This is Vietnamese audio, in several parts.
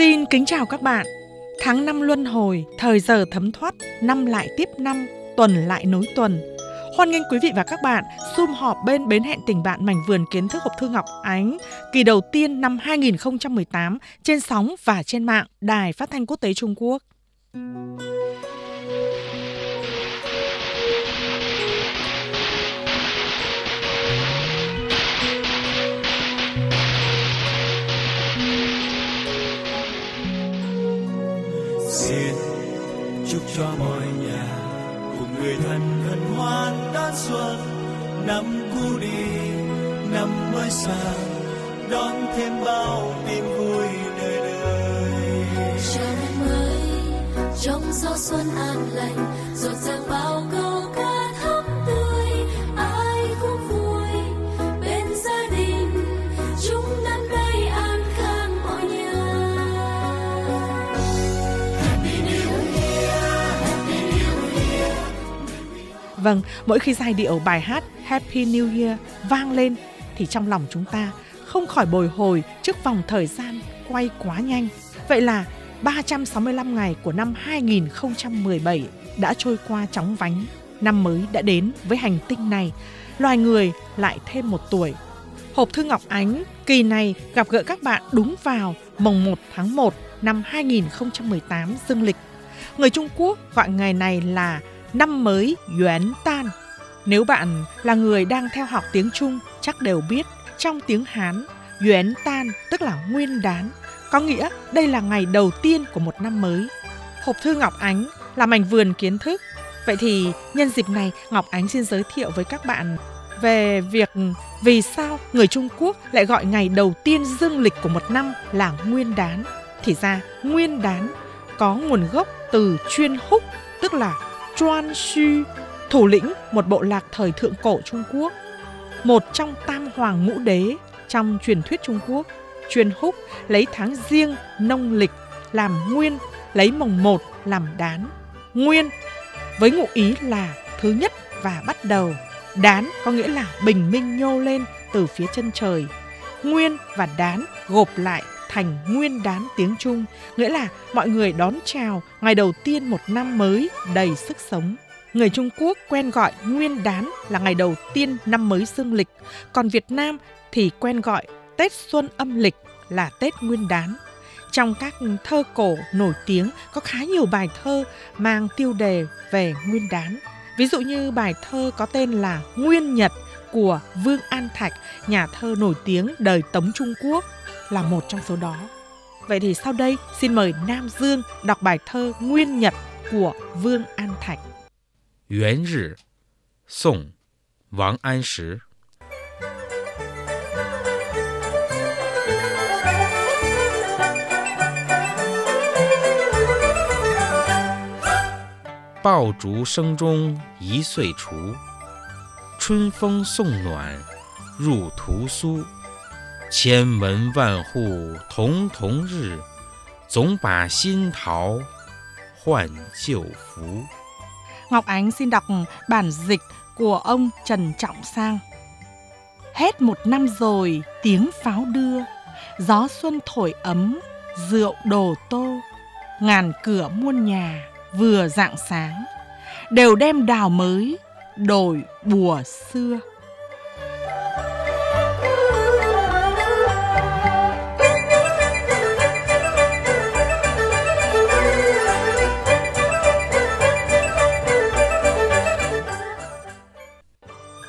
Xin kính chào các bạn. Tháng 5 luân hồi, thời giờ thấm thoát, năm lại tiếp năm, tuần lại nối tuần. Hoan nghênh quý vị và các bạn sum họp bên bến hẹn tình bạn mảnh vườn kiến thức hộp thư Ngọc Ánh kỳ đầu tiên năm 2018 trên sóng và trên mạng Đài Phát thanh Quốc tế Trung Quốc. Xin chúc cho mọi nhà cùng người thân hân hoan đón xuân, năm cũ đi năm mới sang, đón thêm bao tin vui đời đời. Chào năm mới trong gió xuân an lành, rộn ràng bao câu ca thắm tươi, ai cũng vui bên gia đình, chúng năm đây an khang mọi nhà. Vâng, mỗi khi giai điệu bài hát Happy New Year vang lên thì trong lòng chúng ta không khỏi bồi hồi trước vòng thời gian quay quá nhanh. Vậy là 365 ngày của năm 2017 đã trôi qua chóng vánh. Năm mới đã đến với hành tinh này, loài người lại thêm một tuổi. Hộp thư Ngọc Ánh kỳ này gặp gỡ các bạn đúng vào mùng 1 tháng 1 năm 2018 dương lịch. Người Trung Quốc gọi ngày này là năm mới Yuán Tan. Nếu bạn là người đang theo học tiếng Trung chắc đều biết trong tiếng Hán, Yuán Tan tức là nguyên đán, có nghĩa đây là ngày đầu tiên của một năm mới. Hộp thư Ngọc Ánh là mảnh vườn kiến thức. Vậy thì nhân dịp này Ngọc Ánh xin giới thiệu với các bạn về việc vì sao người Trung Quốc lại gọi ngày đầu tiên dương lịch của một năm là nguyên đán. Thì ra nguyên đán có nguồn gốc từ chuyên húc tức là Chuan Xu, thủ lĩnh một bộ lạc thời thượng cổ Trung Quốc, một trong tam hoàng ngũ đế trong truyền thuyết Trung Quốc. Chuyên húc lấy tháng giêng nông lịch làm nguyên, lấy mồng 1 làm đán. Nguyên với ngụ ý là thứ nhất và bắt đầu. Đán có nghĩa là bình minh nhô lên từ phía chân trời. Nguyên và đán gộp lại thành nguyên đán tiếng Trung, nghĩa là mọi người đón chào ngày đầu tiên một năm mới đầy sức sống. Người Trung Quốc quen gọi nguyên đán là ngày đầu tiên năm mới dương lịch, còn Việt Nam thì quen gọi Tết Xuân âm lịch là Tết Nguyên đán. Trong các thơ cổ nổi tiếng có khá nhiều bài thơ mang tiêu đề về nguyên đán. Ví dụ như bài thơ có tên là Nguyên Nhật của Vương An Thạch, nhà thơ nổi tiếng đời Tống Trung Quốc là một trong số đó. Vậy thì sau đây xin mời Nam Dương đọc bài thơ Nguyên Nhật của Vương An Thạch. Yuán Rì, Song, Wang An Shi. Bao trú sân trung, ý xuôi trú. Xuân phong sông noạn, rủ thú xu. Chén mần vạn hù, thống thống rì. Dũng bà xin tháo, hoàn triệu phú. Ngọc Ánh xin đọc bản dịch của ông Trần Trọng Sang. Hết một năm rồi, tiếng pháo đưa. Gió xuân thổi ấm, rượu đồ tô. Ngàn cửa muôn nhà, vừa rạng sáng, đều đem đào mới đổi bùa xưa.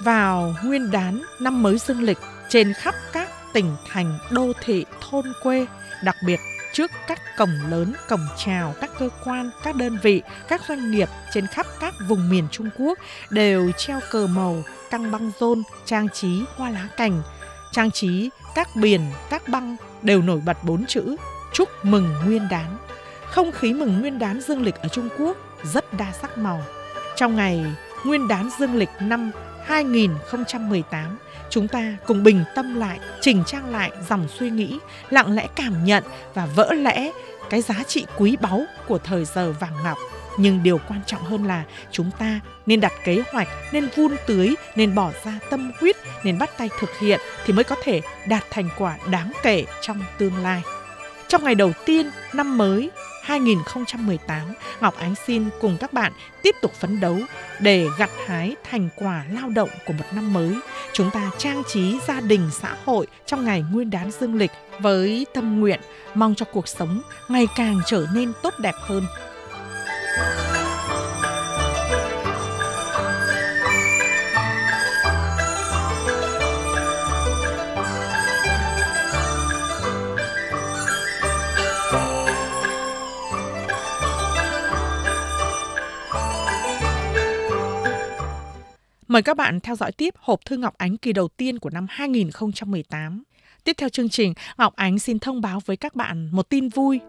Vào nguyên đán năm mới dương lịch, trên khắp các tỉnh thành, đô thị, thôn quê, đặc biệt trước các cổng lớn, cổng chào, các cơ quan, các đơn vị, các doanh nghiệp trên khắp các vùng miền Trung Quốc đều treo cờ màu, căng băng rôn, trang trí hoa lá cành, trang trí các biển, các băng đều nổi bật 4 chữ chúc mừng nguyên đán. Không khí mừng nguyên đán dương lịch ở Trung Quốc rất đa sắc màu. Trong ngày nguyên đán dương lịch năm 2018, chúng ta cùng bình tâm lại, chỉnh trang lại dòng suy nghĩ, lặng lẽ cảm nhận và vỡ lẽ cái giá trị quý báu của thời giờ vàng ngọc. Nhưng điều quan trọng hơn là chúng ta nên đặt kế hoạch, nên vun tưới, nên bỏ ra tâm huyết, nên bắt tay thực hiện thì mới có thể đạt thành quả đáng kể trong tương lai. Trong ngày đầu tiên năm mới 2018, Ngọc Ánh xin cùng các bạn tiếp tục phấn đấu để gặt hái thành quả lao động của một năm mới. Chúng ta trang trí gia đình xã hội trong ngày Nguyên đán dương lịch với tâm nguyện mong cho cuộc sống ngày càng trở nên tốt đẹp hơn. Mời các bạn theo dõi tiếp hộp thư Ngọc Ánh kỳ đầu tiên của năm 2018. Tiếp theo chương trình, Ngọc Ánh xin thông báo với các bạn một tin vui.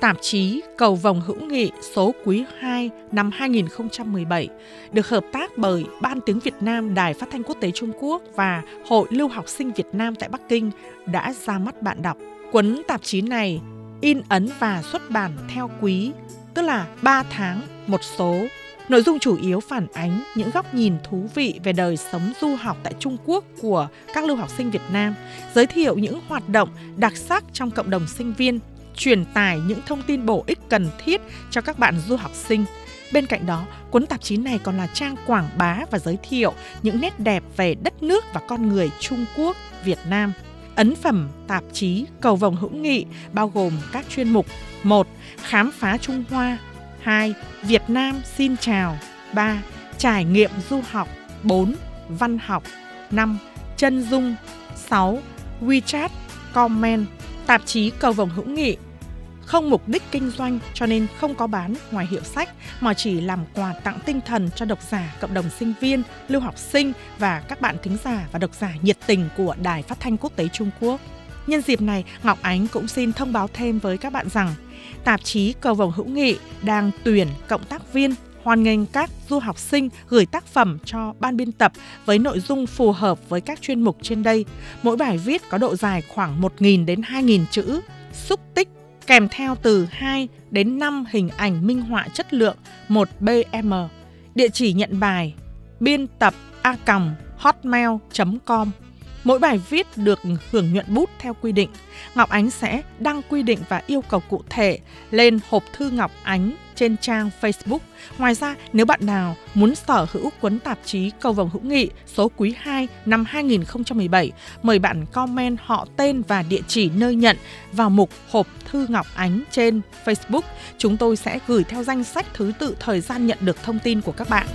Tạp chí Cầu Vồng Hữu Nghị số quý 2 năm 2017 được hợp tác bởi Ban Tiếng Việt Nam Đài Phát thanh Quốc tế Trung Quốc và Hội Lưu học sinh Việt Nam tại Bắc Kinh đã ra mắt bạn đọc. Cuốn tạp chí này in ấn và xuất bản theo quý, tức là 3 tháng một số. Nội dung chủ yếu phản ánh những góc nhìn thú vị về đời sống du học tại Trung Quốc của các lưu học sinh Việt Nam, giới thiệu những hoạt động đặc sắc trong cộng đồng sinh viên, truyền tải những thông tin bổ ích cần thiết cho các bạn du học sinh. Bên cạnh đó, cuốn tạp chí này còn là trang quảng bá và giới thiệu những nét đẹp về đất nước và con người Trung Quốc, Việt Nam. Ấn phẩm tạp chí Cầu Vồng Hữu Nghị bao gồm các chuyên mục: 1. Khám phá Trung Hoa, 2. Việt Nam xin chào, 3. Trải nghiệm du học, 4. Văn học, 5. Chân dung, 6. WeChat comment. Tạp chí Cầu Vồng Hữu Nghị không mục đích kinh doanh cho nên không có bán ngoài hiệu sách, mà chỉ làm quà tặng tinh thần cho độc giả, cộng đồng sinh viên, lưu học sinh và các bạn thính giả và độc giả nhiệt tình của Đài Phát thanh Quốc tế Trung Quốc. Nhân dịp này, Ngọc Ánh cũng xin thông báo thêm với các bạn rằng tạp chí Cầu Vồng Hữu Nghị đang tuyển cộng tác viên, hoan nghênh các du học sinh gửi tác phẩm cho ban biên tập với nội dung phù hợp với các chuyên mục trên đây. Mỗi bài viết có độ dài khoảng 1.000 đến 2.000 chữ, xúc tích, kèm theo từ 2 đến 5 hình ảnh minh họa chất lượng 1BM. Địa chỉ nhận bài: bientap@hotmail.com. Mỗi bài viết được hưởng nhuận bút theo quy định. Ngọc Ánh sẽ đăng quy định và yêu cầu cụ thể lên hộp thư Ngọc Ánh trên trang Facebook. Ngoài ra, nếu bạn nào muốn sở hữu cuốn tạp chí Cầu Vồng Hữu Nghị số quý 2 năm 2017, mời bạn comment họ tên và địa chỉ nơi nhận vào mục hộp thư Ngọc Ánh trên Facebook. Chúng tôi sẽ gửi theo danh sách thứ tự thời gian nhận được thông tin của các bạn.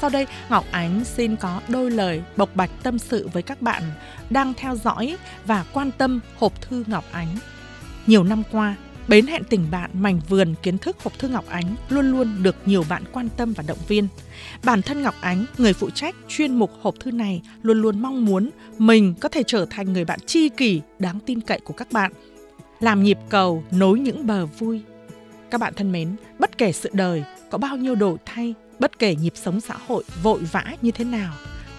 Sau đây, Ngọc Ánh xin có đôi lời bộc bạch tâm sự với các bạn đang theo dõi và quan tâm hộp thư Ngọc Ánh. Nhiều năm qua, bến hẹn tình bạn, mảnh vườn kiến thức hộp thư Ngọc Ánh luôn luôn được nhiều bạn quan tâm và động viên. Bản thân Ngọc Ánh, người phụ trách chuyên mục hộp thư này, luôn luôn mong muốn mình có thể trở thành người bạn tri kỷ đáng tin cậy của các bạn, làm nhịp cầu nối những bờ vui. Các bạn thân mến, bất kể sự đời có bao nhiêu đổi thay, bất kể nhịp sống xã hội vội vã như thế nào,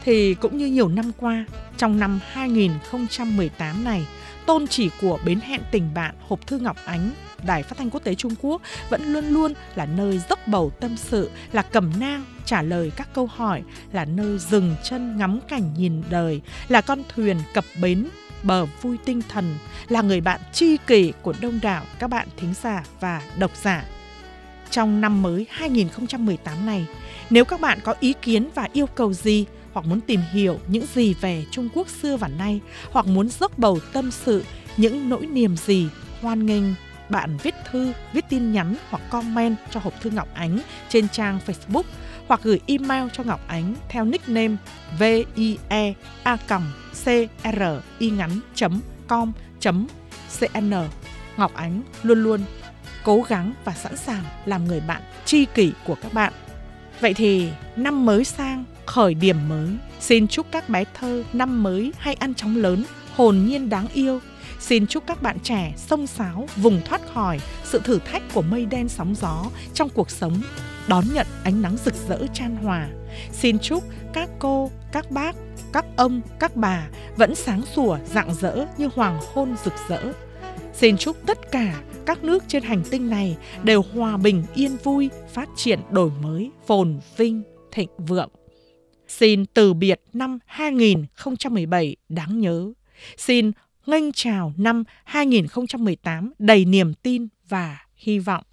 thì cũng như nhiều năm qua, trong năm 2018 này, tôn chỉ của bến hẹn tình bạn hộp thư Ngọc Ánh, Đài Phát thanh Quốc tế Trung Quốc vẫn luôn luôn là nơi dốc bầu tâm sự, là cẩm nang trả lời các câu hỏi, là nơi dừng chân ngắm cảnh nhìn đời, là con thuyền cập bến bờ vui tinh thần, là người bạn tri kỷ của đông đảo các bạn thính giả và độc giả. Trong năm mới 2018 này, nếu các bạn có ý kiến và yêu cầu gì, hoặc muốn tìm hiểu những gì về Trung Quốc xưa và nay, hoặc muốn dốc bầu tâm sự những nỗi niềm gì, hoan nghênh bạn viết thư, viết tin nhắn hoặc comment cho hộp thư Ngọc Ánh trên trang Facebook, hoặc gửi email cho Ngọc Ánh theo nickname vie@cri-ngắn.com.cn. Ngọc Ánh luôn luôn cố gắng và sẵn sàng làm người bạn tri kỷ của các bạn. Vậy thì năm mới sang, khởi điểm mới, xin chúc các bé thơ năm mới hay ăn chóng lớn, hồn nhiên đáng yêu. Xin chúc các bạn trẻ xông xáo, vùng thoát khỏi sự thử thách của mây đen sóng gió trong cuộc sống, đón nhận ánh nắng rực rỡ chan hòa. Xin chúc các cô, các bác, các ông, các bà vẫn sáng sủa, rạng rỡ như hoàng hôn rực rỡ. Xin chúc tất cả các nước trên hành tinh này đều hòa bình, yên vui, phát triển, đổi mới, phồn vinh, thịnh vượng. Xin từ biệt năm 2017 đáng nhớ. Xin nghênh chào năm 2018 đầy niềm tin và hy vọng.